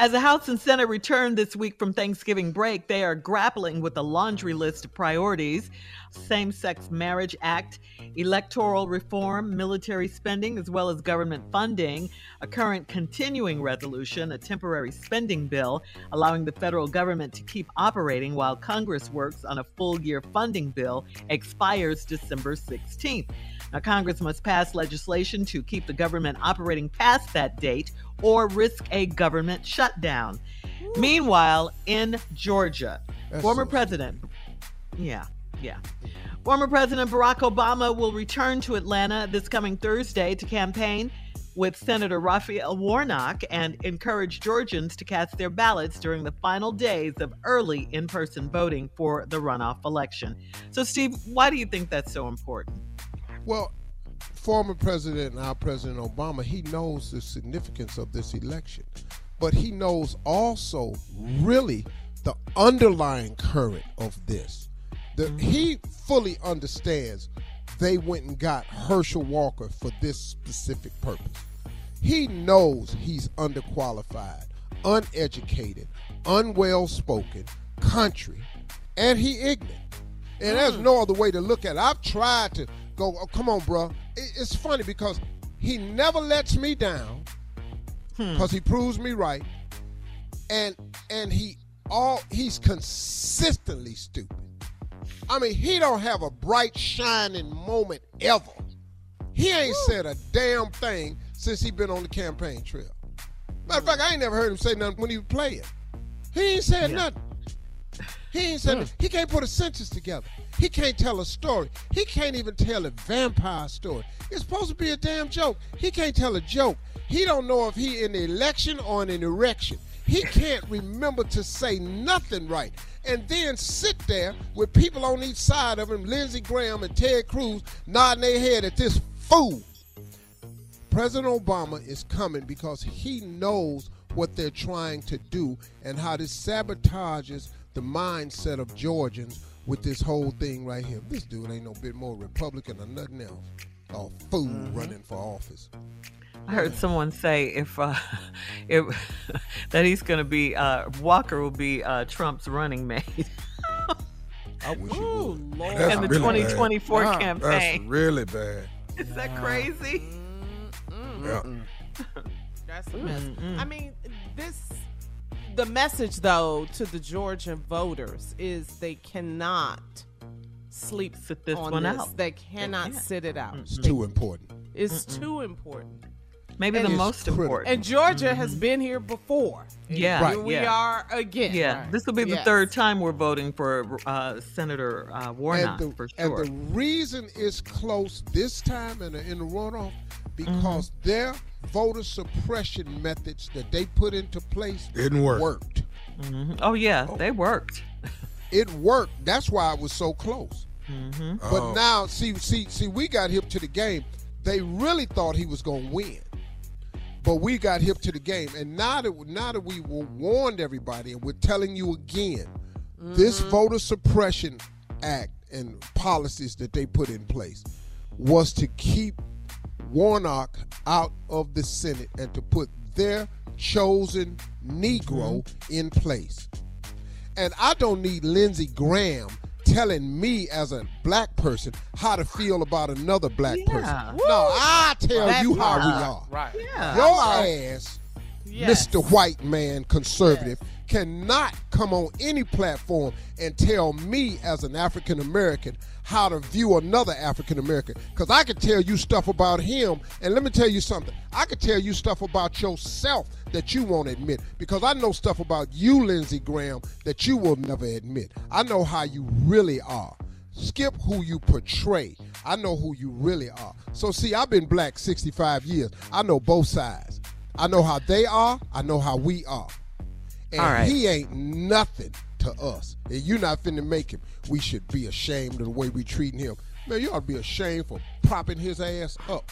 As the House and Senate return this week from Thanksgiving break, they are grappling with a laundry list of priorities: Same-Sex Marriage Act, electoral reform, military spending, as well as government funding, a current continuing resolution, a temporary spending bill allowing the federal government to keep operating while Congress works on a full-year funding bill, expires December 16th. Now, Congress must pass legislation to keep the government operating past that date or risk a government shutdown. Ooh. Meanwhile, in Georgia, former President Barack Obama will return to Atlanta this coming Thursday to campaign with Senator Raphael Warnock and encourage Georgians to cast their ballots during the final days of early in-person voting for the runoff election. So, Steve, why do you think that's so important? Well, former president and our President Obama, he knows the significance of this election, but he knows also really the underlying current of this. He fully understands they went and got Herschel Walker for this specific purpose. He knows he's underqualified, uneducated, unwell-spoken, country, and he ignorant. And there's no other way to look at it. I've tried to go, oh, come on, bro. It's funny because he never lets me down because he proves me right, and he's consistently stupid. I mean, he don't have a bright shining moment ever. He ain't said a damn thing since he been on the campaign trail. Matter of fact, I ain't never heard him say nothing when he was playing. He ain't said nothing. He ain't said nothing. He can't put a sentence together. He can't tell a story. He can't even tell a vampire story. It's supposed to be a damn joke. He can't tell a joke. He don't know if he in the election or in an erection. He can't remember to say nothing right. And then sit there with people on each side of him, Lindsey Graham and Ted Cruz, nodding their head at this fool. President Obama is coming because he knows what they're trying to do and how this sabotages the mindset of Georgians with this whole thing right here. This dude ain't no bit more Republican or nothing else. Oh, fool running for office. I heard someone say if that he's going to be Walker will be Trump's running mate. I wish he would. Lord. That's in the really 2024 bad. Campaign. That's really bad. Is that crazy? Yeah. That's a mess. I mean, the message though to the Georgia voters is they cannot sleep on this. They cannot sit it out. It's too important. It's too important. Maybe the most important. And Georgia has been here before. Yeah. Right. Here we are again. Yeah. Right. This will be the third time we're voting for Senator Warnock for sure. And the reason it's close this time in the runoff because their voter suppression methods that they put into place didn't work. Mm-hmm. Oh, yeah. Oh. They worked. It worked. That's why it was so close. Mm-hmm. But now, see, we got hip to the game. They really thought he was going to win, but we got hip to the game. And now that we were warned everybody, and we're telling you again, this voter suppression act and policies that they put in place was to keep Warnock out of the Senate and to put their chosen Negro in place. And I don't need Lindsey Graham telling me as a black person how to feel about another black person. Woo. No, I tell you how we are. Right. Yeah. Your ass, Mr. White Man Conservative, cannot come on any platform and tell me as an African American how to view another African American. Because I could tell you stuff about him, and let me tell you something. I could tell you stuff about yourself that you won't admit, because I know stuff about you, Lindsey Graham, that you will never admit. I know how you really are. Skip who you portray. I know who you really are. So see, I've been black 65 years. I know both sides. I know how they are. I know how we are. And he ain't nothing to us. And you not finna make him. We should be ashamed of the way we treating him. Man, you ought to be ashamed for propping his ass up.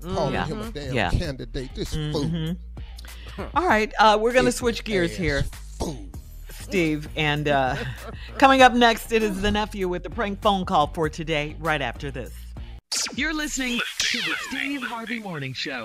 Calling him a damn candidate. This fool. All right, we're going to switch gears here, Steve. And coming up next, it is the nephew with the prank phone call for today, right after this. You're listening to the Steve Harvey Morning Show.